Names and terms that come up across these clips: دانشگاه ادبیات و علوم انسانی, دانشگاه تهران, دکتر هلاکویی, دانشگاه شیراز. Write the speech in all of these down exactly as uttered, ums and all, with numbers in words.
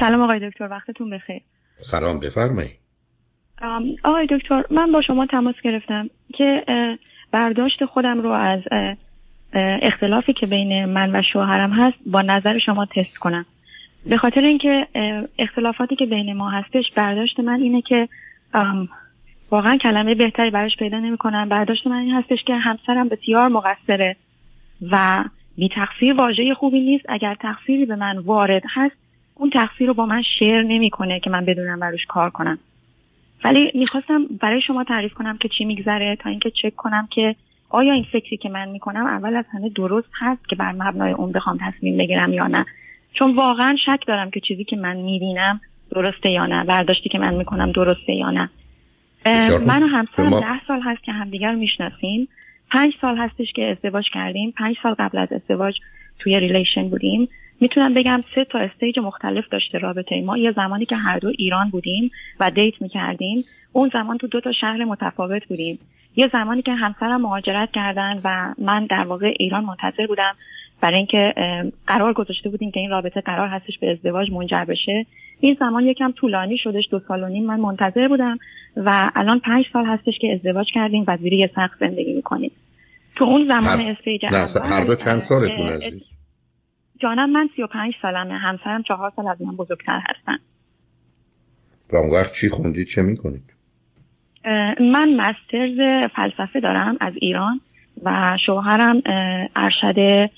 سلام آقای دکتر، وقتتون بخیر. سلام، بفرمایید. آقای دکتر، من با شما تماس گرفتم که برداشت خودم رو از اختلافی که بین من و شوهرم هست با نظر شما تست کنم، به خاطر اینکه اختلافاتی که بین ما هستش، برداشت من اینه که واقعا کلمه بهتری براش پیدا نمی‌کنم. برداشت من این هستش که همسرم بسیار مقصره و بی تقصیر واژه خوبی نیست. اگر تقصیری به من وارد هست، اون تقصیر رو با من شیر نمی‌کنه که من بدونم براش کار کنم. ولی می‌خواستم برای شما تعریف کنم که چی می‌گذره، تا اینکه چک کنم که آیا این فکری که من می‌کنم اول از همه درست هست که بر مبنای اون بخوام تصمیم بگیرم یا نه. چون واقعا شک دارم که چیزی که من می‌بینم درسته یا نه، برداشتی که من می‌کنم درسته یا نه. من و همسرم ما... ده سال هست که همدیگر رو میشناسیم. پنج سال هستش که ازدواج کردیم. پنج سال قبل از ازدواج توی ریلیشن بودیم. میتونم بگم سه تا استیج مختلف داشته رابطه ما. یه زمانی که هر دو ایران بودیم و دیت میکردیم، اون زمان تو دو تا شهر متفاوت بودیم. یه زمانی که همسرم مهاجرت کردن و من در واقع ایران منتظر بودم، برای اینکه قرار گذاشته بودیم که این رابطه قرار هستش به ازدواج منجر بشه. این زمان یکم طولانی شدش، دو سال و نیم من منتظر بودم و الان پنج سال هستش که ازدواج کردیم و زیر یه سقف زندگی میکنیم. تو اون زمان هر... استیج هر دو چند سالتون عزیز؟ جانم، من سی و پنج سالمه، همسرم چهار سال از من بزرگتر هستن. و اون وقت چی خوندید، چه میکنید؟ من مسترز فلسفه دارم از ایران و شوهرم ارشد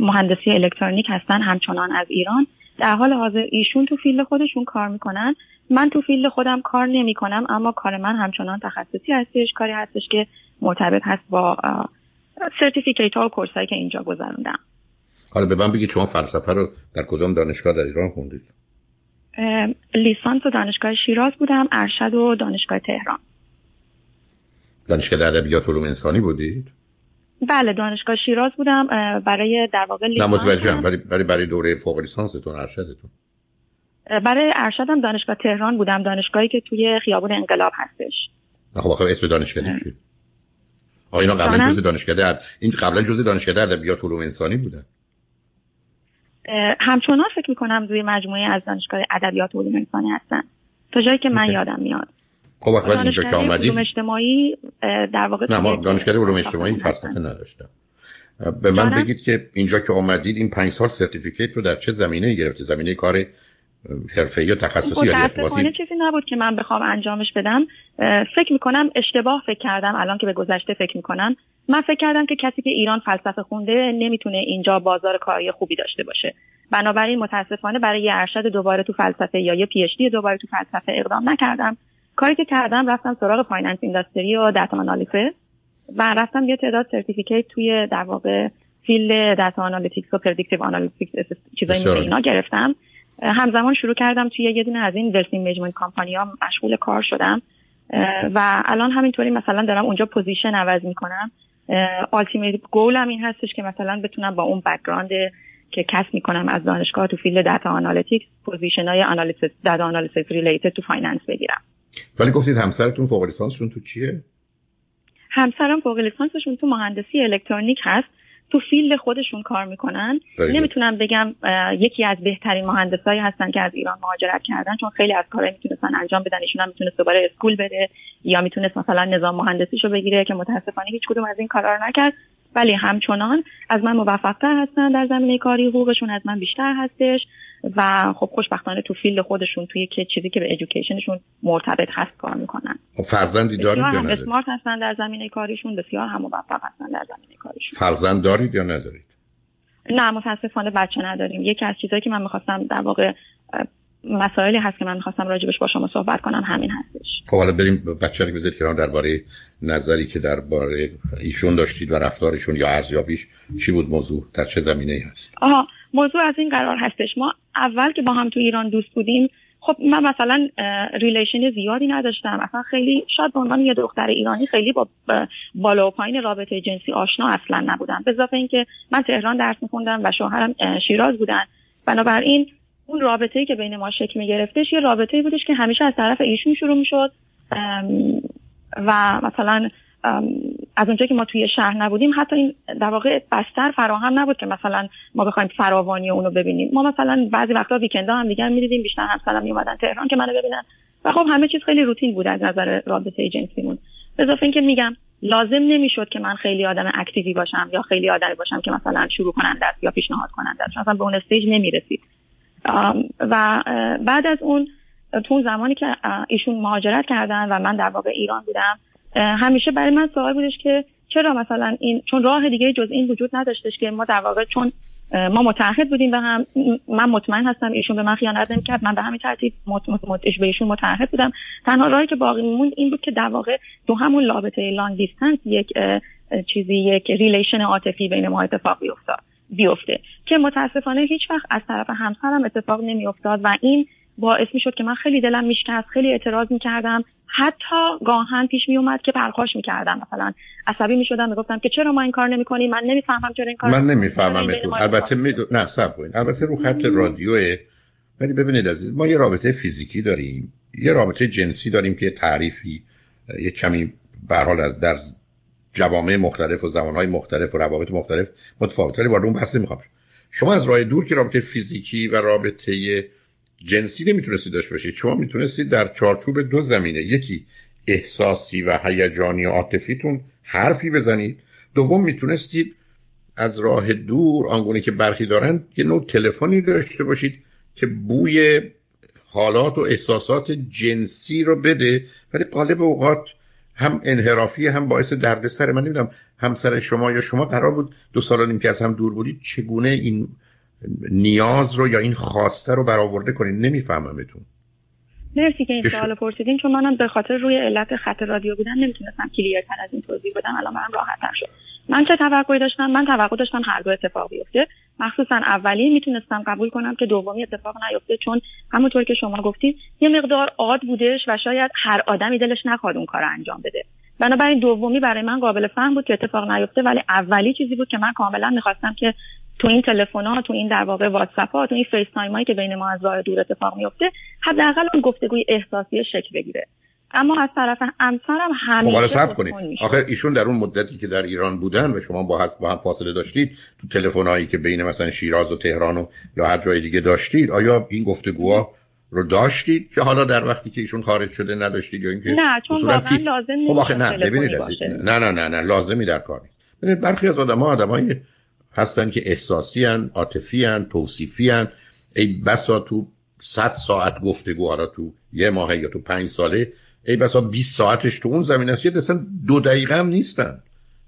مهندسی الکترونیک هستن، همچنان از ایران. در حال حاضر ایشون تو فیلد خودشون کار میکنن، من تو فیلد خودم کار نمیکنم، اما کار من همچنان تخصصی هستش، کاری هستش که مرتبط هست با سرتیفیکیت ها و کورس هایی که اینجا گذروندم. حالا به من بگید شما فلسفه رو در کدام دانشگاه در ایران خوندید؟ لیسانس و دانشگاه شیراز بودم، ارشد و دانشگاه تهران. دانشگاه ادبیات و علوم انسانی بودید؟ بله، دانشگاه شیراز بودم برای در واقع لیسانس. نه متوجهم، برای برای برای دوره فوق لیسانستون، ارشدتون؟ برای ارشدم دانشگاه تهران بودم، دانشگاهی که توی خیابون انقلاب هستش. خب آخه اسم دانشگاه چی؟ آ اینا قبلا جزء دانشگاه در... این قبلا جزء دانشگاه ادبیات و علوم انسانی بودن. همچنان فکر می‌کنم دوی مجموعه از دانشگاه ادبیات و علوم انسانی هستن، تا جایی که من okay. یادم میاد. خب وقتی اینجا که اومدید علوم اجتماعی در واقع، نه ما دانشگاه علوم اجتماعی فلسفه نداشتم. به من جانم؟ بگید که اینجا که اومدید این پنج سال سرتیفیکیت رو در چه زمینه‌ای گرفتید؟ زمینه کار حرفه‌ای یا تخصصی یا ارتباطی؟ چیزی نبود که من بخوام انجامش بدم. فکر می‌کنم اشتباه فکر کردم، الان که به گذشته فکر می‌کنم. من فکر کردم که کسی که ایران فلسفه خونده نمیتونه اینجا بازار کاری خوبی داشته باشه. بنابراین متأسفانه برای یه ارشد دوباره تو فلسفه یا یه پی اچ دی دوباره تو فلسفه اقدام نکردم. کاری که کردم رفتم سراغ فایننس اینداستری و دیتا آنالیتیکس و رفتم یه تعداد سرتیفیکیت توی در واقع فیلد دیتا آنالیتیکس و پردیکتیو آنالیتیکس چیزای اینا گرفتم. همزمان شروع کردم توی یه دونه از این ورس منیجمنت کمپانی‌ها مشغول کار شدم و الان همینطوری مثلا دارم اونجا پوزیشن عوض می‌کنم. التیمیت گولم این هستش که مثلا بتونم با اون بک‌گراند که کسب می‌کنم از دانشگاه تو فیلد دیتا آنالیتیکس، پوزیشن‌های آنالیتیکس دیتا آنالیتیکس ریلیتد تو فایننس بگیرم. ولی گفتید همسرتون فوق لیسانسشون تو چیه؟ همسرم فوق لیسانسشون تو مهندسی الکترونیک هست، تو فیلد خودشون کار میکنن. نمیتونم بگم یکی از بهترین مهندسایی هستن که از ایران مهاجرت کردن، چون خیلی از کارا میتونن انجام بدن. ایشون هم میتونست دوباره اسکول بره یا میتونست مثلا نظام مهندسیشو بگیره که متاسفانه هیچ کدوم از این کارا رو نکرد، ولی همچنان از من موفق‌تر هستن در زمینه کاری، حقوقشون از من بیشتر هستش و خب خوشبختانه تو فیلد خودشون توی که چیزی که به ادویکیشنشون مرتبط هست کار میکنن. فرزندی دارید یا ندارید؟ بسیار هم اسمارت هستن در زمینه کاریشون، بسیار هم موفق هستن در زمینه کاریشون. فرزند دارید یا ندارید؟ نه متاسفانه بچه نداریم. یکی از چیزایی که من میخواستم در واقع مسائلی هست که من میخواستم راجبش با شما صحبت کنم همین هستش. خب حالا بریم بچه‌ها رو بذارید کنار. درباره نظری که درباره ایشون داشتید و رفتارشون یا ارزیابیش چی بود؟ موضوع در چه زمینه‌ای هست؟ آها، موضوع از این قرار هستش. ما اول که با هم تو ایران دوست بودیم، خب من مثلا ریلیشن زیادی نداشتم، اصلا خیلی شاید به عنوان یه دختر ایرانی خیلی با بالا و پایین رابطه جنسی آشنا اصلا نبودم. به اضافه اینکه من تهران درس می‌خوندم و شوهرم شیراز بودن. بنابراین اون رابطه‌ای که بین ما شکل می‌گرفتش یه رابطه‌ای بودش که همیشه از طرف ایشون شروع می‌شد و مثلا از اونجایی که ما توی شهر نبودیم حتی این در واقع بستر فراهم نبود که مثلا ما بخوایم فراوانی اونو ببینیم. ما مثلا بعضی وقتا ویکندها هم دیگه می‌دیدیم بیشتر همسرم میومدن تهران که منو ببینن و خب همه چیز خیلی روتین بود از نظر رابطه جنسیمون. به اضافه اینکه میگم لازم نمیشد که من خیلی آدم اکتیوی باشم یا خیلی آدمی باشم که مثلا شروع کننده است یا پیشنهاد کننده است، مثلا به اون استیج نمیرسید. و بعد از اون تو زمانی که ایشون مهاجرت کردن و من در واقع ایران بودم، همیشه برای من سوال بودش که چرا مثلا این، چون راه دیگه جز این وجود نداشتش که ما در واقع، چون ما متعهد بودیم به هم، من مطمئن هستم ایشون به من خیانت نمی‌کرد، من به همین ترتیب مت مت متش به ایشون متعهد بودم. تنها راهی که باقی موند این بود که در واقع تو همون رابطه لانگ دیستنس یک چیزی، یک ریلیشن عاطفی بین ما اتفاق بیفتاد بیفته که متاسفانه هیچ وقت از طرف همسرم اتفاق نمی‌افتاد و این باعث میشد که من خیلی دلم میشکست، خیلی اعتراض میکردم، حتی گاهن پیش میومد که پرخاش میکردم، مثلا عصبی میشدم، میگفتم که چرا ما این کار نمیکنی، من نمیفهمم چرا این کار من نمیفهمم تو. البته می دو... نه صبر کن، البته رو خط رادیوه، ولی ببینید عزیز، ما یه رابطه فیزیکی داریم، یه رابطه جنسی داریم که تعریفی یه کمی به هر حال در جوامع مختلف و زمانهای مختلف و روابط مختلف متفاوته. ولی اون بحث نمیخوام. شما از راه دور که رابطه فیزیکی و رابطه جنسی نمیتونستید داشت باشید، شما میتونستید در چارچوب دو زمینه، یکی احساسی و هیجانی و عاطفیتون حرفی بزنید، دوم میتونستید از راه دور آنگونه که برخی دارن یه نوع تلفنی داشته باشید که بوی حالات و احساسات جنسی رو بده، ولی غالب اوقات هم انحرافی هم باعث دردسر. من نمیدونم همسر شما یا شما قرار بود دو سال و نیم که از هم دور بودید چگونه این نیاز رو یا این خواسته رو برآورده کنین. نمیفهممتون. مرسی که این سوالو پرسیدین، چون منم به خاطر روی علت خط رادیو بودن نمیتونستم کلیرتر از این توضیح بدم. الان منم راحت‌تر شد. من چه توقعی داشتم؟ من توقع داشتم هر دو اتفاق بیفته، مخصوصا اولی میتونستم قبول کنم که دومی اتفاق نیفته، چون همونطور که شما گفتید یه مقدار عاد بودش و شاید هر آدمی دلش نخواد اون کارو انجام بده. بنابراین دومی برای من قابل فهم بود که اتفاق نیفته، ولی اولی چیزی بود که من کاملا می‌خواستم که تو این تلفن‌ها، تو این در واقع واتساپ‌ها، تو این فیس تایم‌هایی که بین ما از راه دور اتفاق میفته، حداقل اون گفتگوی احساسی شکل بگیره. اما از طرف همسرم همین. خب صبر کنید. آخه ایشون در اون مدتی که در ایران بودن و شما با با هم فاصله داشتید، تو تلفن‌هایی که بین مثلا شیراز و تهران و یا هر جای دیگه داشتید، آیا این گفتگوها رو داشتید که حالا در وقتی که ایشون خارج شده نداشتید یا اینکه؟ نه، چون واقعا لازم نیست. خب آخه نه، ببینید نه نه نه نه لازمی در کار نیست. ببینید برخی از آدم‌ها آدمای هستن که احساسی ان، عاطفی ان، توصیفی ان، ای بسا تو صد ساعت گفتگو، حالا تو یه ماه یا تو پنج ساله، ای بسا بیست ساعتش تو اون زمینه است، اصلا دو دقیقه هم نیستن،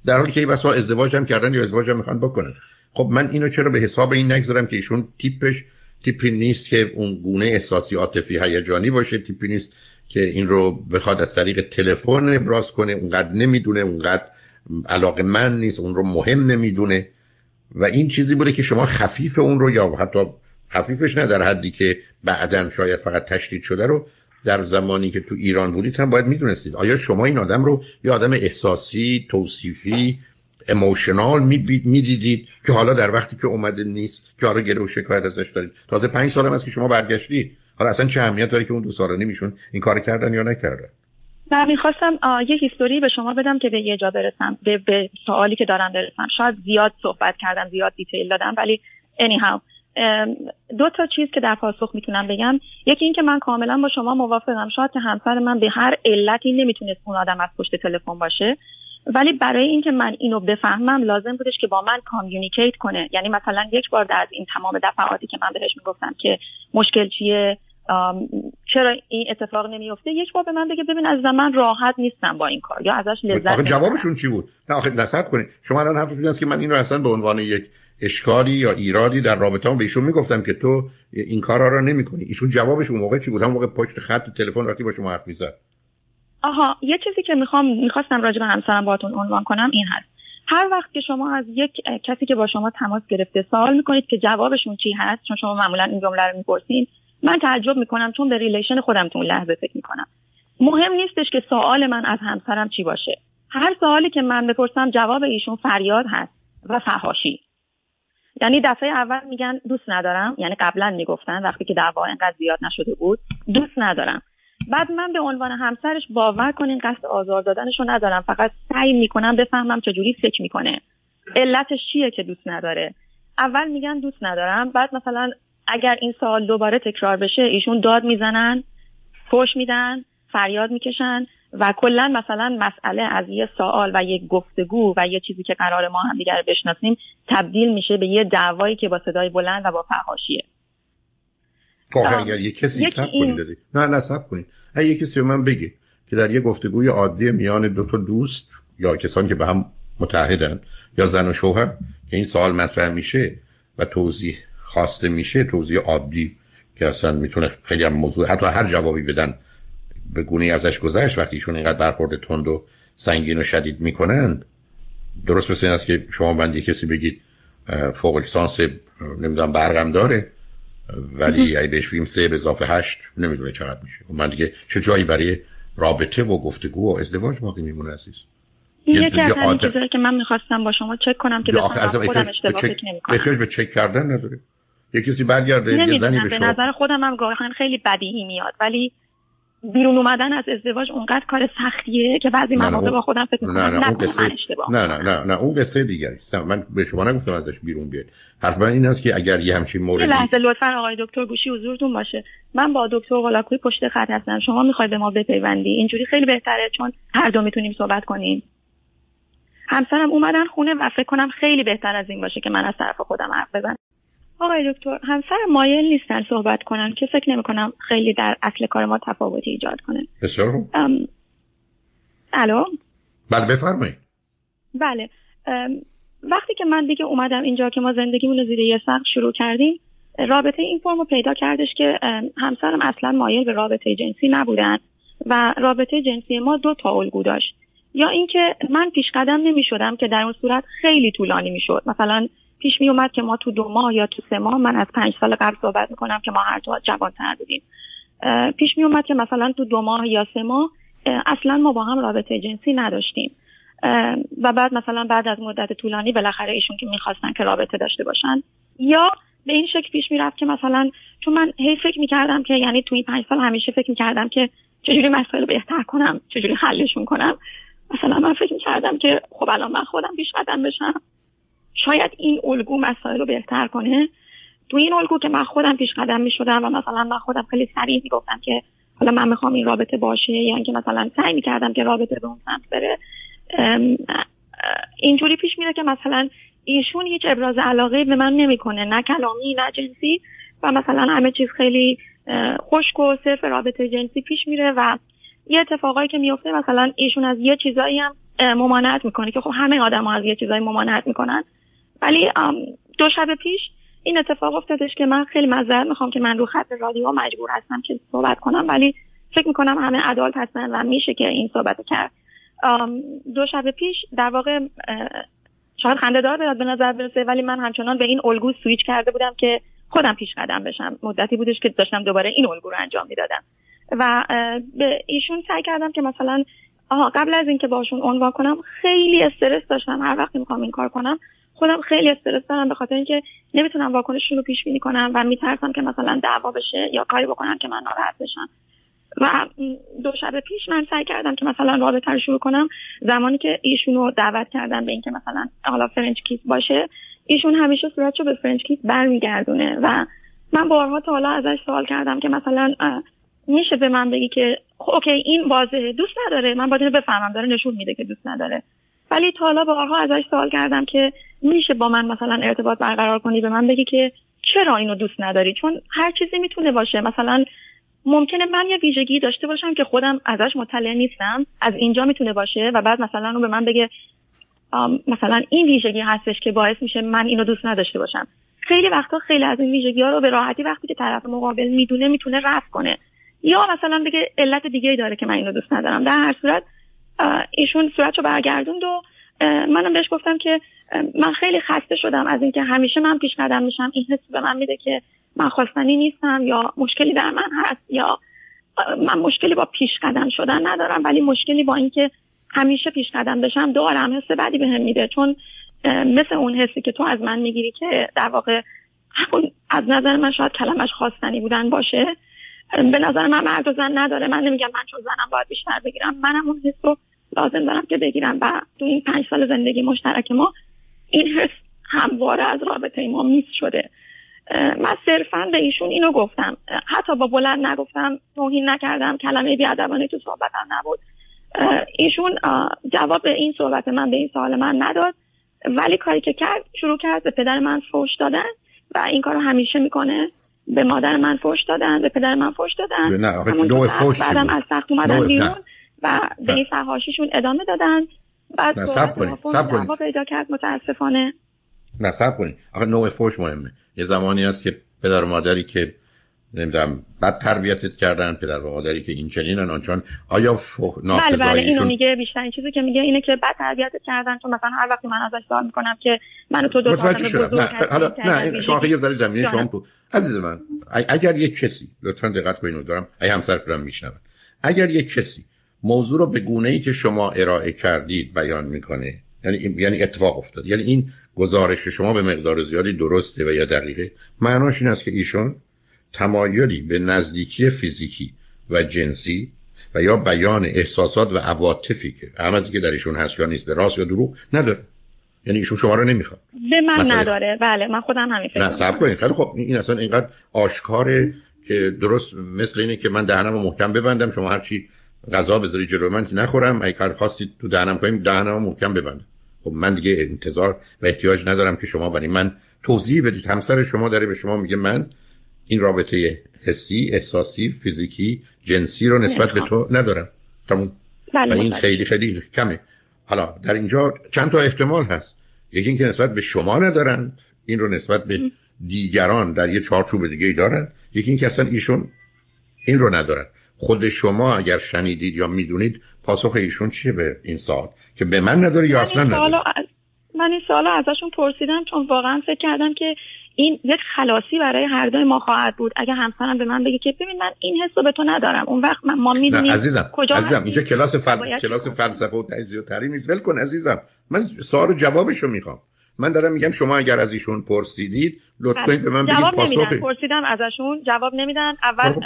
در حالی که ای بسا ازدواج هم کردن یا ازدواج هم میخوان بکنن. خب من اینو چرا به حساب این نگذارم که ایشون تیپش تیپی نیست که اون گونه احساسی، عاطفی، هیجانی باشه، تیپی نیست که این رو بخواد از طریق تلفن ابراز کنه، اونقدر نمیدونه، اونقدر علاقه من نیست، اون رو مهم نمیدونه. و این چیزی بوده که شما خفیف اون رو، یا حتی خفیفش نه در حدی که بعداً شاید فقط تشدید شده، رو در زمانی که تو ایران بودید هم باید میدونستید. آیا شما این آدم رو یه آدم احساسی، توصیفی، اموشنال میدیدید که حالا در وقتی که اومده نیست، که حالا گله و شکایت ازش دارید؟ تازه پنج سال هم هست که شما برگشتید، حالا اصلا چه اهمیت داره که اون دو سال نمیشون این کار کردن یا نکردن؟ من میخواستم یه هیستوری به شما بدم که به یه جا برسم، به, به سوالی که دارم برسم. شاید زیاد صحبت کردم، زیاد دیتیل دادم، ولی anyhow دو تا چیز که در پاسخ میتونم بگم. یکی این که من کاملا با شما موافقم، شاید که همسر من به هر علتی نمیتونست اون آدم از پشت تلفن باشه، ولی برای اینکه من اینو بفهمم لازم بودش که با من کامیونیکیت کنه. یعنی مثلا یک بار در این تمام دفعاتی که من بهش میگفتم که مشکل چیه، ام چرا این اتفاق نمیفته، یک بار به من بگه ببین از من راحت نیستم با این کار، یا ازش لذت. آخه جوابشون چی بود؟ نه آخه نصب کنید. شما الان حرف میزنید که من این رو اصلا به عنوان یک اشکالی یا ایرادی در رابطه‌ام به ایشون میگفتم که تو این کارا رو نمی‌کنی. ایشون جوابش اون موقع چی بود؟ اون موقع پشت خط تلفن وقتی با شما حرف میزد. آها، یه چیزی که میخوام می‌خواستم راجع به همسرم باهاتون عنوان کنم این هست. هر وقت که شما از یک کسی که با شما تماس گرفته سوال می‌کنید که جوابشون چی هست، چون شما معمولاً این جمله رو می‌پرسید، من تعجب میکنم، چون به ریلیشن خودم تو اون لحظه فکر میکنم. مهم نیستش که سوال من از همسرم چی باشه، هر سوالی که من بپرسم جواب ایشون فریاد هست و فحاشی. یعنی دفعه اول میگن دوست ندارم، یعنی قبلا میگفتن وقتی که دعوا انقدر زیاد نشده بود دوست ندارم، بعد من به عنوان همسرش باور کنین قصد آزار دادنش رو ندارم، فقط سعی میکنم بفهمم چجوری فکر میکنه، علتش چیه که دوست نداره. اول میگن دوست ندارم، بعد مثلا اگر این سوال دوباره تکرار بشه ایشون داد میزنن، فحش میدن، فریاد میکشن و کلا مثلا مسئله از یه سوال و یک گفتگو و یه چیزی که قرار ما هم دیگر بشناسیم تبدیل میشه به یه دعوایی که با صدای بلند و با فحاشیه. واقعا اگر یه کسی صبر کنید این... نه نه صبر کنید. اگه یه کسی به من بگه که در یه گفتگوی عادی میان دو تا دوست یا کسانی که به هم متعهدن یا زن و شوهر که این سوال مطرح میشه و توضیح خواسته میشه، توضیح عادی که اصلا میتونه خیلی هم موضوع حتی هر جوابی بدن به گونه‌ای ازش گذشت، وقتی ایشون اینقدر برخورد تند و سنگین و شدید میکنن، درست مثل این است که شما بنده کسی بگید فوق لیسانس نمیدونم برقم داره ولی اگه بهش بگیم سه به اضافه هشت نمیدونه چقدر میشه، من دیگه چه جایی برای رابطه و گفتگو و ازدواج باقی میمونه عزیز؟ یکی از همین چیزایی که من میخواستم با شما چک کنم که بفهمم خودم اشتباه فکر نمیکنم. بهش به چک کردن نداره. یکی سی برگرده یه زنی بشه. به نظر خودم هم گاهی خیلی بدیهی میاد ولی بیرون اومدن از ازدواج اونقدر کار سختیه که بعضی مواقع با خودم فکر می‌کنم نه نه قصه نه نه نه نه اون قصه دیگری است. من به شما نگفتم ازش بیرون بیاید. حرف من این است که اگر یه همچین موردی لحظه لطفاً آقای دکتر گوشی حضورتون باشه. من با دکتر هلاکویی پشت خط هستم. شما می‌خواید به ما بپیوندی. اینجوری خیلی بهتره چون هر دو می‌تونیم صحبت کنیم. همسرم اومدن خونه و فکر کنم خیلی بهتر از این باشه که من از طرف خودم حرف بزنم. آقای دکتر همسرم مایل نیستن صحبت کنن که فکر نمی‌کنم خیلی در اصل کار ما تفاوتی ایجاد کنه. بسیار خوب. ام... الو. بله بفرمایید. بله. ام... وقتی که من دیگه اومدم اینجا که ما زندگیمون رو زیر یه سقف شروع کردیم، رابطه این فرمو پیدا کردش که همسرم اصلا مایل به رابطه جنسی نبودن و رابطه جنسی ما دو تا الگو داشت. یا اینکه من پیش قدم نمی‌شدم که در اون صورت خیلی طولانی می‌شد. مثلا پیش می اومد که ما تو دو ماه یا تو سه ماه، من از پنج سال قبل صحبت میکنم که ما هر دو جوان‌تر بودیم، پیش می اومد که مثلا تو دو ماه یا سه ماه اصلا ما با هم رابطه جنسی نداشتیم و بعد مثلا بعد از مدت طولانی بالاخره ایشون که میخواستن که رابطه داشته باشن، یا به این شکل پیش میرفت که مثلا چون من هی فکر میکردم که یعنی تو این پنج سال همیشه فکر میکردم که چجوری مسائل رو بهتر کنم، چجوری حلشون کنم. مثلا من فکر میکردم که خب الان من خودم پیش قدم بشم، شاید این الگو مسائل رو بهتر کنه. تو این الگو که من خودم پیش قدم می شدم و مثلا من خودم خیلی سریع می گفتم که حالا من می خوام این رابطه باشه، یا یعنی اینکه مثلا سعی می کردم که رابطه به اون سمت بره، اینجوری پیش میره که مثلا ایشون هیچ ابراز علاقه به من نمی کنه، نه کلامی نه جنسی، و مثلا همه چیز خیلی خشک و صرف رابطه جنسی پیش میره و یه اتفاقایی که میفته مثلا ایشون از یه چیزایی هم ممانعت میکنه که خب همه آدم‌ها از یه چیزایی ممانعت میکنن. ولی دو شب پیش این اتفاق افتادش که من خیلی معذرت میخوام که من رو خط رادیو مجبور هستم که صحبت کنم ولی فکر میکنم همه عدالت هستن و میشه که این صحبت کرد. دو شب پیش در واقع شاید خنده دار برات به نظر برسه ولی من همچنان به این الگو سویچ کرده بودم که خودم پیش قدم بشم. مدتی بودش که داشتم دوباره این الگو رو انجام میدادم و به ایشون سعی کردم که مثلا آها قبل از اینکه باشون عنوان کنم خیلی استرس داشتم، هر وقت میخوام این کار کنم خودم خیلی استرس دارم به خاطر اینکه نمیتونم واکنششون رو پیش بینی کنم و میترسم که مثلا دعوا بشه یا کاری بکنم که من ناراحت بشم. و دو شب پیش من سعی کردم که مثلا رابطه رو شروع کنم. زمانی که ایشونو دعوت کردم به اینکه مثلا حالا فرنچ کیس باشه، ایشون همیشه صورتشو به فرنچ کیس برمیگردونه و من بارها تا حالا ازش سوال کردم که مثلا میشه به من بگی که اوکی این واضحه دوست نداره، من باید اینو بفهمم داره نشون میده که دوست نداره، ولی تا حالا بارها ازش سوال کردم که میشه با من مثلا ارتباط برقرار کنی، به من بگی که چرا اینو دوست نداری، چون هر چیزی میتونه باشه. مثلا ممکنه من یه ویژگی داشته باشم که خودم ازش مطلع نیستم، از اینجا میتونه باشه، و بعد مثلا اون به من بگه مثلا این ویژگی هستش که باعث میشه من اینو دوست نداشته باشم. خیلی وقتا خیلی از این ویژگی‌ها رو به راحتی وقتی که طرف مقابل میدونه میتونه رفع کنه، یا مثلا بگه علت دیگه‌ای داره که من اینو دوست ندارم. در هر صورت ایشون صورتشو برگردوند و منم بهش گفتم که من خیلی خسته شدم از اینکه همیشه من پیش قدم میشم، این حس به من میده که من خواستنی نیستم یا مشکلی در من هست، یا من مشکلی با پیش قدم شدن ندارم ولی مشکلی با اینکه همیشه پیش قدم بشم دارم، حس بدی بهم میده، چون مثل اون حسی که تو از من میگیری که در واقع از نظر من شاید کلمش خواستنی بودن باشه، به نظر من مرد و زن نداره. من نمیگم من چون زنم باید بیشتر بگیرم، منم اون حس رو لازم دارم که بگیرم. و تو این پنج سال زندگی مشترک ما این حس همواره از رابطه ما میس شده. من صرفا به ایشون اینو گفتم، حتی با بلند نگفتم، توهین نکردم، کلمه بی‌ادبانه تو صحبتم نبود. ایشون جواب به این صحبت من، به این سوال من نداد، ولی کاری که کرد، شروع کرد به پدر من فحش دادن و این کارو همیشه میکنه. به مادر من فحش دادن، به پدر من فحش دادن. نه آخه نوع فحش بعدم از سخت اومدن بیرون و به این فحاشیشون ادامه دادن. بعد صبر کنید، صبر کنید. ما پیدا کرد متاسفانه. نه صبر کنید. آخه نوع فحش مهمه. یه زمانی هست که پدر و مادری که نمیدونم بد تربیتت کردن، پدر و مادری که این چنینن آنچنان، آیا فوق ناسزاییشون؟ بله بله اینو میگه. بیشتر این چیزی که میگه اینه که بد تربیتت کردن، تو مثلا هر وقت من ازش سوال میکنم که منو تو دو تا بزرگ کردی. حالا نه شما خیلی ذره زمینه شما تو عزیز من، اگر یک کسی، لطفا دقت کنین، دارم ای همسرم میشنون، اگر یک کسی موضوع رو به گونه‌ای که شما ارائه کردید بیان میکنه، یعنی یعنی اتفاق افتاد، یعنی این گزارش شما به مقدار زیادی درسته و یا دقیقه، معناش این است که ایشون تمایلی به نزدیکی فیزیکی و جنسی و یا بیان احساسات و عواطفی که همزی که در ایشون هست یا نیست، به راست یا دروغ، نداره. یعنی ایشون شما رو نمیخواد، به من نداره. بله من خودم همین فکر می‌کنم. نه صبر کنید. خیلی خب این اصلا اینقدر آشکاره که درست مثل اینه که من دهنمو محکم ببندم، شما هر چی غذا بذاری جلوی من که نخورم، اگه کار خواستید تو دهنم کنیم، دهنمو محکم ببندم. خب من دیگه انتظار و احتیاج ندارم که شما برای من توضیح بدید. همسر شما داره به شما میگه من این رابطه حسی، احساسی، فیزیکی، جنسی رو نسبت به تو ندارم. تموم. و این خیلی خیلی کمه. حالا در اینجا چند تا احتمال هست. یکی اینکه نسبت به شما ندارن، این رو نسبت به دیگران در یه چارچوب دیگه ای دارن. یکی اینکه اصلا ایشون این رو ندارن. خود شما اگر شنیدید یا میدونید پاسخ ایشون چیه به این سوال که به من نداره یا اصلا نداره؟ من این سوالو ازشون پرسیدم چون واقعا فکر کردم که این یک خلاصی برای هر دوی ما خواهد بود. اگه همسرم به من بگه که ببین من این حسو به تو ندارم، اون وقت من ما میدونیم عزیزم کجا عزیزم اینجا کلاس فلسفه کلاس فلسفه و تجزیه و تحلیل نیست. ول کن عزیزم، من سوال و جوابشو میخوام. من دارم میگم شما اگر از ایشون پرسیدید لطفاً به من بگید پاسخی. پرسیدم ازشون، جواب نمیدن. اول خلوب.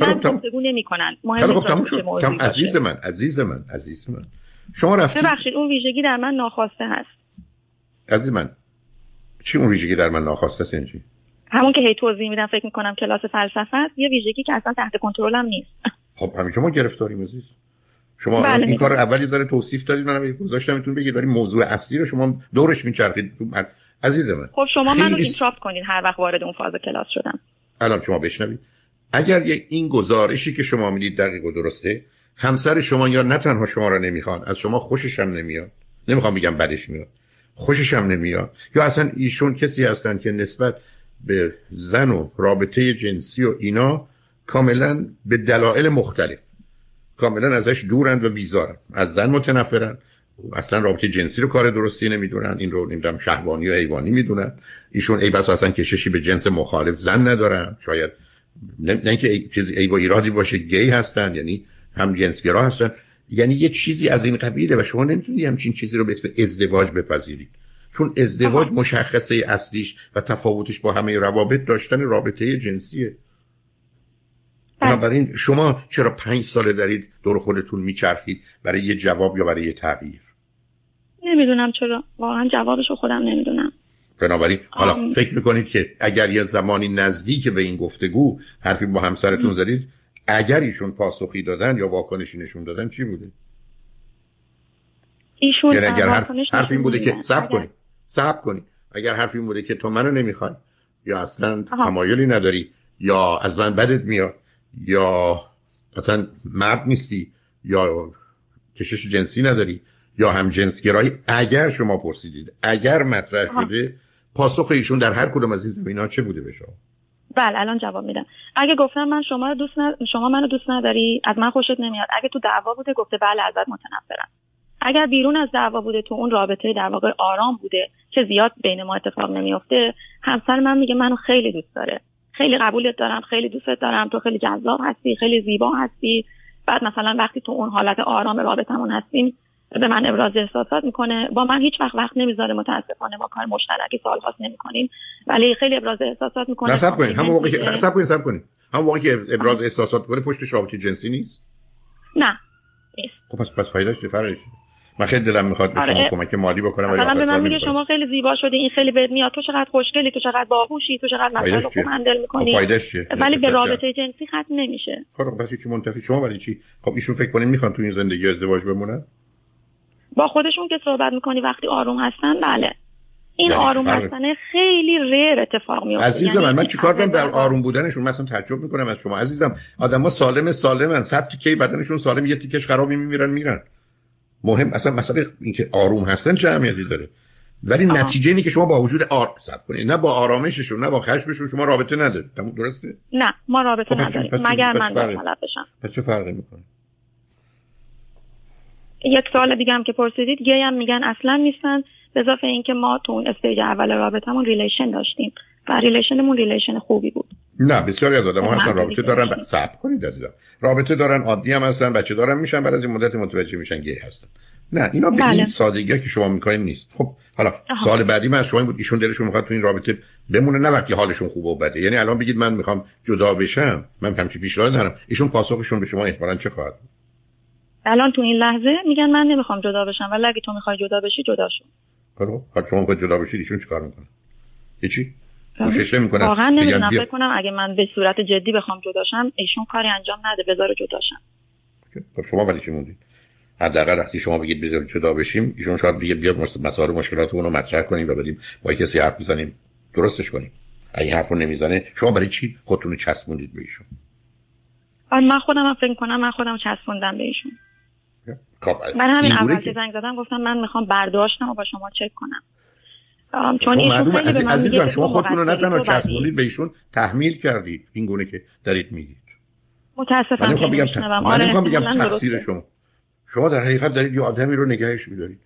اصلاً گفتگو نمیکنن. مهم نیست. تمام عزیز من، عزیز من، عزیز من. شما رفتید. ببخشید اون ویژگی در من ناخواسته هست. عزیز من چی اون ویژگی در من ناخواسته است؟ اینجی همون که هی توضیح میدم، فکر میکنم کلاس فلسفه است. یه ویژگی که اصلا تحت کنترلم نیست. خب همین شما گرفتاری عزیز. شما بله این کار اولی ذره توصیف دادید، منم گذاشتم میتون بگید، ولی موضوع اصلی رو شما دورش میچرخید. عزیز من خب شما منو اینتراپ کنید هر وقت وارد اون فاز کلاس شدم. الان شما بشنوید، اگر این گزارشی که شما میدید دقیق و درسته، همسر شما یا نه تنها شما رو نمیخوان، از شما خوشش هم نمیاد، نمیخوام بگم بدش میاد، خوشش هم نمیاد، یا اصلا ایشون کسی هستن که نسبت به زن و رابطه جنسی و اینا کاملا به دلایل مختلف کاملا ازش دورند و بیزارند، از زن متنفرند، اصلا رابطه جنسی رو کار درستی نمیدونن، این رو نمیدونم شهوانی و حیوانی میدونن، ایشون ای بس اصلا کششی به جنس مخالف زن ندارن، شاید نه اینکه ای چیز ای با ایرادی باشه، گی هستن یعنی هم جنسگرا هستن، یعنی یه چیزی از این قبیله، و شما نمیتونید همچین چیزی رو به اسم ازدواج بپذیرید، چون ازدواج آه. مشخصه اصلیش و تفاوتش با همه روابط داشتن رابطه جنسیه. بنابراین شما چرا پنج ساله دارید دور خودتون میچرخید برای یه جواب یا برای یه تغییر؟ نمیدونم چرا، واقعا جوابشو خودم نمیدونم. بنابراین حالا آم... فکر میکنید که اگر یه زمانی نزدیک به این گفتگو حرفی با همسرتون زدید، اگر ایشون پاسخی دادن یا واکنشی نشون دادن چی بوده؟ ایشون یعنی اگر حرف... حرف این بوده که صبر کنید، صبر کنید، اگر حرف این بوده که تو منو نمیخوای یا اصلا تمایلی نداری یا از من بدت میاد یا اصلا مرد نیستی یا کشش جنسی نداری یا هم جنسگرایی، اگر شما پرسیدید، اگر مطرح شده، پاسخ ایشون در هر کدوم از این زمینا چه بوده به شما؟ بله الان جواب میدم. اگه گفتم من شما رو دوست ند... شما منو دوست نداری، از من خوشت نمیاد، اگه تو دعوا بوده گفته بله ازت متنفرم. اگر بیرون از دعوا بوده، تو اون رابطه در واقع آرام بوده که زیاد بین ما اتفاق نمیفته، همسر من میگه منو خیلی دوست داره، خیلی قبولت دارم، خیلی دوستت دارم، تو خیلی جذاب هستی، خیلی زیبا هستی. بعد مثلا وقتی تو اون حالت آرام رابطمون هستیم به من ابراز احساسات میکنه، با من هیچ وقت وقت نمیذاره، متاسفانه ما کار مشترکی سالهاست نمیکنیم، ولی خیلی ابراز احساسات میکنه. صبر کنید، همون موقع صبر کنید، صبر کنید. هم واقعی که ابراز احساسات میکنه پشتش رابطه جنسی نیست؟ نه. خب پس پس فایدهش چه فرقی؟ من خیلی دلم میخواد به آره. شما کمک مالی بکنم ولی مثلا به من میگه شما خیلی زیبا شدی، این خیلی بد میاد، تو چقدر خوشگلی، تو چقدر باهوشی، تو چقدر مسائل رو هندل میکنی، ولی به رابطه جنسی ختم نمیشه. خب پس چی منتفی شما برای چی؟ خب ایشون فکر کنین میخوان تو این زندگی ازدواج بمونن؟ با خودشون که صحبت میکنی وقتی آروم هستن بله. این آروم هستنه خیلی ریر اتفاق میفته. عزیزم یعنی من, من چیکار کنم در آروم بودنشون؟ من اصلا تعجب میکنم از شما عزیزم. آدما سالم سالمن، صد تیکه بدنشون سالم، یه تیکش خرابی میمیرن میرن. مهم اصلا مسئله اینکه آروم هستن چه اهمیتی داره؟ ولی آه. نتیجه اینه که شما با وجود آر صبر کنید، نه با آرامششون نه با خشمشون شما رابطه ندارید. درسته؟ نه، ما رابطه نداریم مگر من طلب بشم. پس چه فرقی میکنه؟ یک سوال دیگه هم که پرسیدید، گی هم میگن اصلا نیستن، به اضافه اینکه ما تو اون استیج اول رابطمون ریلیشن داشتیم و ریلیشنمون ریلیشن خوبی بود. نه بسیاری از آدم‌ها اصلا رابطه دارن، صبر کنید عزیزم، رابطه دارن عادی هم هستن، بچه دارن میشن، بعد از این مدتی متوجه میشن گی هستن. نه اینا به این سادگی که شما میگین نیست. خب حالا سوال بعدی من از شما این بود ایشون دلشون میخواد تو این رابطه بمونه نه وقتی حالشون خوبه و بده. یعنی الان بگید من میخوام جدا بشم، من همچین پیشنهاد دارم، ایشون پاسخشون به شما احتمالاً چه خواهد بود؟ الان تو این لحظه میگن من نمیخوام جدا بشم، ولی اگه تو میخوای جدا بشی جدا شو. خب حالا شما میخواید جدا بشید ایشون چیکار میکنه؟ هیچی؟ کوشش نمیکنه. واقعا نمیدونم، فکر کنم اگه من به صورت جدی بخوام جدا شم ایشون کاری انجام نده، بذاره جدا شم. خب شما ولی چی موندید؟ حداقل وقتی شما بگید بذار جدا بشیم ایشون شاید بگه بیا مسائل مشکلاتمون رو مطرح کنیم و بدیم با کسی حرف بزنیم درستش کنیم. اگه حرفو نمیزنه شما برای چی خودتون رو چسبوندید به ایشون؟ من خودم فکر کنم من خودم چسبوندم به ایشون. من همین اول که زنگ زدم گفتم من میخوام برداشتم و با شما چک کنم. چون ایشون خیلی به من میگه شما خودتون رو نه تنها چسبونید به ایشون تحمیل کردید این گونه که دارید میگید. متاسفم. من میخوام بگم من میخوام بگم تقصیر شما. شما در حقیقت دارید یه آدمی رو نگهش می‌دارید.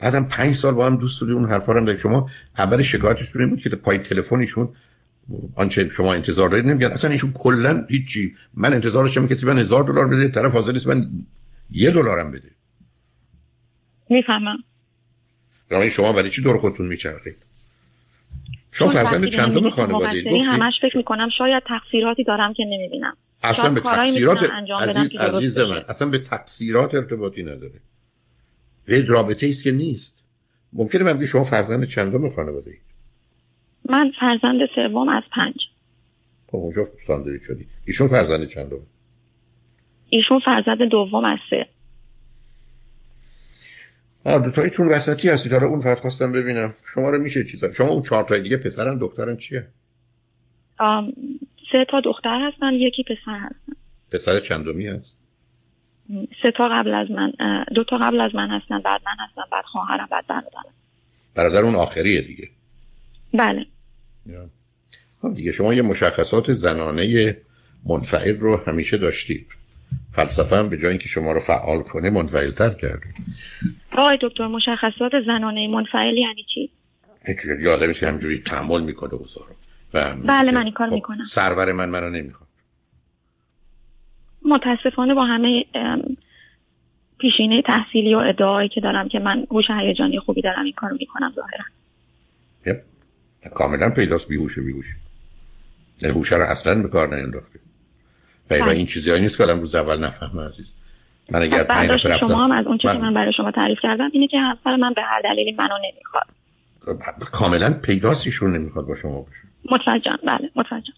بعدم پنج سال با هم دوست بودید، اون حرفا رو هم دارید. شما اول شکایتش این بود که پای تلفنشون آنچه شما انتظار دارید نمیگن. اصلا ایشون کلا هیچی. من انتظارش اینه کسی من هزار دلار بده، طرف حاضر نیست من یه دلارم بده. میفهمم. راوی شما برای چی دور خودتون میچرخید؟ شما فرزند چندم خانواده‌اید؟ گفتید همش فکر میکنم شاید تقصیراتی دارم که نمیبینم. اصلا به تقصیرات انجام بدم که عزیز من اصلا به تقصیرات ارتباطی نداره. یه رابطه‌ای است که نیست. ممکنه من بگم شما فرزند چندم خانواده‌اید؟ من فرزند سوم از پنج. خب اونجا ساندویچ شدی. ایشون فرزند چندم؟ ایشون فرزند دوم از سه. آ دو تایتون وسطی هستید. حالا اون فرد خواستم ببینم شما رو میشه چیزا. شما اون چهار تا دیگه پسرن دخترن چیه؟ آم سه تا دختر هستن یکی پسر هستن. پسر چندمی هست؟ سه تا قبل از من، دو تا قبل از من هستن، بعد من هستم، بعد خواهرم، بعد برادرم. برادر اون آخریه دیگه. بله. خب دیگه شما یه مشخصات زنانه منفعل رو همیشه داشتید. فلسفه هم به جای اینکه شما رو فعال کنه منفعل‌تر کرده. آقای دکتر مشخصات زنانه منفعل یعنی چی؟ هیچ یه آدمی که همجوری تعامل میکنه اوضاع رو. بله من این کار میکنم. سرور من منو نمیخواد. متاسفانه با همه پیشینه تحصیلی و ادعایی که دارم که من هوش هیجانی خوبی دارم این کارو میکنم ظاهرا. یپ. کاملا پیداست بیهوشه بیهوشه. نه هوش رو اصلا به کار نمینداخته. برای این چیزایی نیست که آدم روز اول نفهمه عزیز من. اگر پنج نفر رفتم شما هم از اون چیزی که من برای شما تعریف کردم اینه که همسر من به هر دلیلی منو نمیخواد. کاملا پیداست ایشون نمیخواد با شما باشه. متوجهم. بله متوجهم.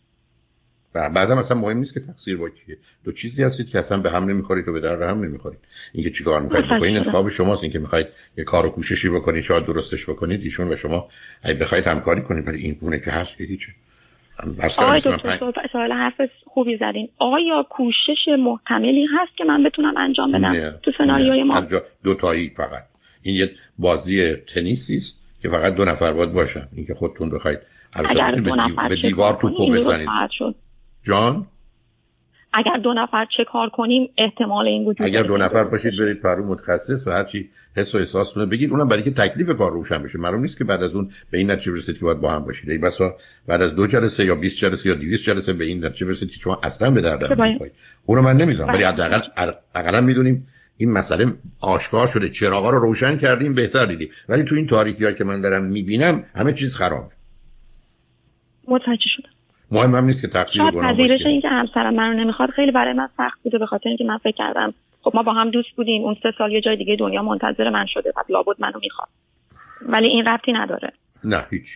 و بعدم اصلا مهم نیست که تقصیر با کیه. دو چیزی هستید که اصلا به هم نمیخورید و به در هم نمیخورید. اینکه چیکار می‌کنید بکنید انتخاب شماست. اینکه می‌خواید یه کارو کوششی بکنید شاید درستش بکنید ایشون و شما اگه بخواید همکاری کنید برای این گونه که هست دیگه چه آقای دکتر سوال حرف خوبی زدین. آیا کوشش محتملی هست که من بتونم انجام بدم تو سناریوی ما؟ دو تایی فقط. این یه بازی تنیسی است که فقط دو نفر باید باشن. اینکه خودتون بخواید اگر دو نفر به دیوار توپو بزنید جان اگر دو نفر چه کار کنیم احتمال این وجود اگر دو نفر باشید برید پرو متخصص و هرچی حس و احساستون بگید اونم برای که تکلیف کار روشن بشه. معلوم نیست که بعد از اون به این نتیجه برسید که باید با هم باشید. ای بسا بعد از دو جلسه یا بیست جلسه یا دویست جلسه به این نتیجه برسید که شما اصلا به درد نمیخورید. اونو من نمیدونم ولی حداقل حداقل میدونیم این مسئله آشکار شده. چراغا رو روشن کردیم بهتر دیدیم. ولی تو این تاریکی‌ها که من دارم میبینم همه چیز خرابه. متوجه شدم. مهم هم نیست که تقصیر گناه باشه. پذیرش اینکه همسرم منو نمیخواد خیلی برای من سخت بوده، به خاطر اینکه من فکر کردم خب ما با هم دوست بودیم، اون سه سال یه جای دیگه دنیا منتظر من شده، بعد لابد منو میخواد. ولی این ربطی نداره. نه هیچ.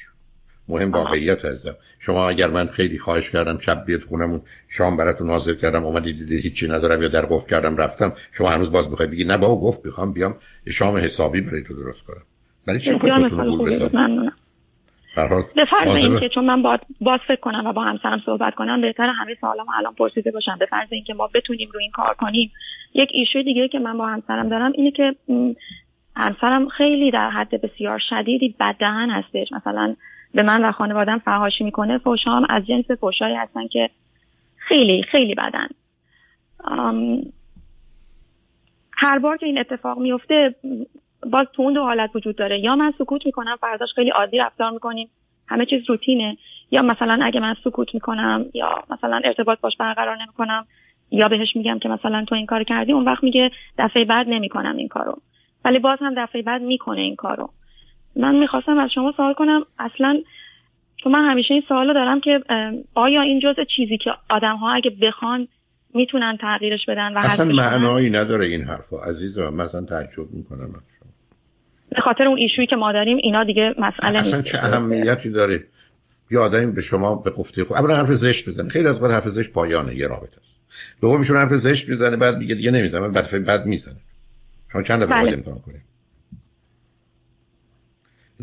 مهم واقعیت هستم. شما اگر من خیلی خواهش کردم شب بیاد خونمون شام براتون حاضر کردم، اومدی دیدی هیچی ندارم یا در قفل کردم رفتم، شما هنوز باز میخوای بگی نه بابا گفت میخوام بیام شام حسابی برای تو درست کنم. برای چی میخوای تو پول بزنی؟ بفرض این که چون من باید باز فکر کنم و با همسرم صحبت کنم بهتره همه سوالامو الان پرسیده باشم. بفرض این که ما بتونیم رو این کار کنیم. یک ایشو دیگه که من با همسرم دارم اینه که همسرم خیلی در حد بسیار شدیدی بددهن هستش، مثلا به من و خانواده‌ام فحاشی میکنه. فحشام از جنس فحشایی هستن که خیلی خیلی بدن. هر بار که این اتفاق میفته باز تو اون دو حالت وجود داره، یا من سکوت میکنم فرداش خیلی عادی رفتار میکنیم همه چیز روتینه، یا مثلا اگه من سکوت میکنم یا مثلا ارتباط باش برقرار نمیکنم یا بهش میگم که مثلا تو این کار کردی، اون وقت میگه دفعه بعد نمیکنم این کارو، ولی باز هم دفعه بعد میکنه این کارو. من میخواستم از شما سوال کنم، اصلا تو من همیشه این سوالو دارم که آیا این جزء چیزی که آدم‌ها اگه بخوان میتونن تغییرش بدن و اصلا معنایی نداره این حرفا عزیزم؟ مثلا تعجب میکنم من. به خاطر اون ایشویی که ما داریم اینا دیگه مسئله اصلا نیست. چه اهمیتی داره یه آدمی به شما به گفته خب ابرا حرف زشت بزنه؟ خیلی از وقت حرف زشت پایانه یه رابطه است. دومیشون حرف زشت میزنه بعد میگه دیگه نمیزنه، بعد بعد میزنه. شما چند دفعه باید امتحان کنید؟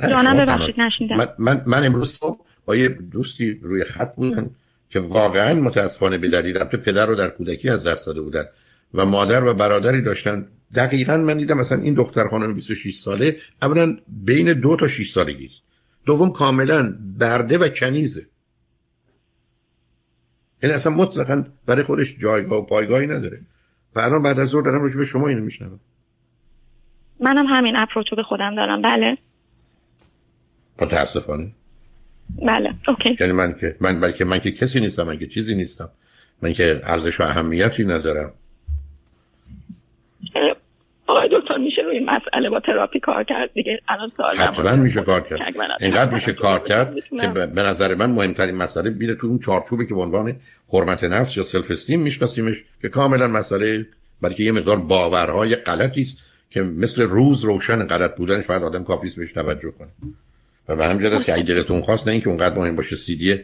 جانم ببخشید نشنیدم. من, من من امروز صبح با یه دوستی روی خط بودن که واقعا متاسفانه به دلیل رابطه پدر رو در کودکی از دست داده بودن و مادر و برادری داشتن. دقیقاً من دیدم مثلا این دختر خانم بیست و شش ساله اولا بین دو تا شش سالگی است، دوم کاملاً برده و کنیزه، یعنی اصلا مطلقاً برای خودش جایگاه و پایگاهی نداره. و الان بعد از ظهر دارم راجع به شما اینو میشنوم. منم همین اپروچو به خودم دارم. بله متاسفانه. بله اوکی. یعنی من که من بلکه من که کسی نیستم، من که چیزی نیستم، من که ارزش و اهمیتی ندارم. آقای دکتر میشه روی مسئله با تراپی کار کرد دیگه؟ الان سوال حتما میشه کار کرد. اینقدر میشه کار کرد که به نظر من مهمترین مسئله بیره تو اون چارچوبی که به عنوان حرمت نفس یا سلف استیم میشناسیمش که کاملا مسئله بلکه یه مقدار باورهای غلطی است که مثل روز روشن غلط بودن شاید آدم کافی است بهش توجه کنه. و به همین جاست که اگه دلتون خواست نه اینکه اونقدر مهم باشه سی دی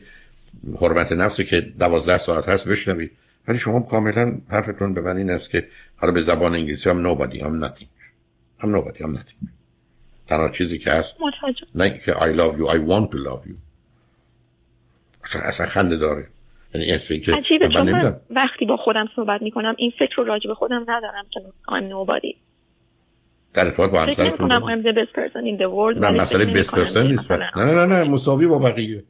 حرمت نفس که دوازده ساعت هست بشنوید، ولی شما کاملا حرفتون به من این است که حالا به زبان انگلیسی هم nobody هم nothing هم nobody هم nothing. تنها چیزی که هست متوجه. نه که I love you I want to love you. اصلا خنده داره. یعنی عجیبه چون من وقتی با خودم صحبت میکنم این فکر رو راجع به خودم ندارم که I'm nobody. در ارتباط با همسرتون I'm the best person in the world. نه مسئله best person نیست. نه نه نه مساوی با بقیه.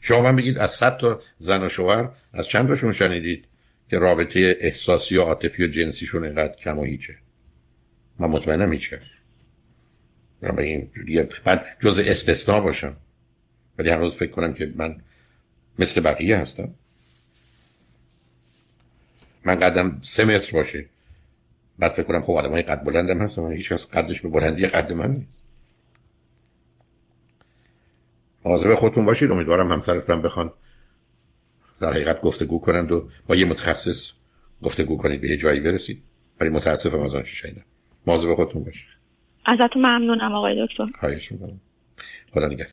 شما من بگید از صد تا زن و شوهر از چند تاشون شنیدید که رابطه احساسی و عاطفی و جنسیشون اینقدر کم و هیچه؟ من مطمئنم هیچ کس. من این من جز استثناء باشم، ولی هنوز فکر کنم که من مثل بقیه هستم. من قدم سه متر باشه بعد فکر کنم خب آدمای قد بلندم هستم، من هیچ کس قدش به بلندی قد من نیست. مواظب خودتون باشید. امیدوارم همسرتون بخوان در حقیقت گفتگو کنند و با یه متخصص گفتگو کنید به یه جایی برسید، ولی متاسفم از آن چی شنیدم. مواظب خودتون باشید. ازتون ممنونم آقای دکتر. خواهش می‌کنم. خدا نگهدار.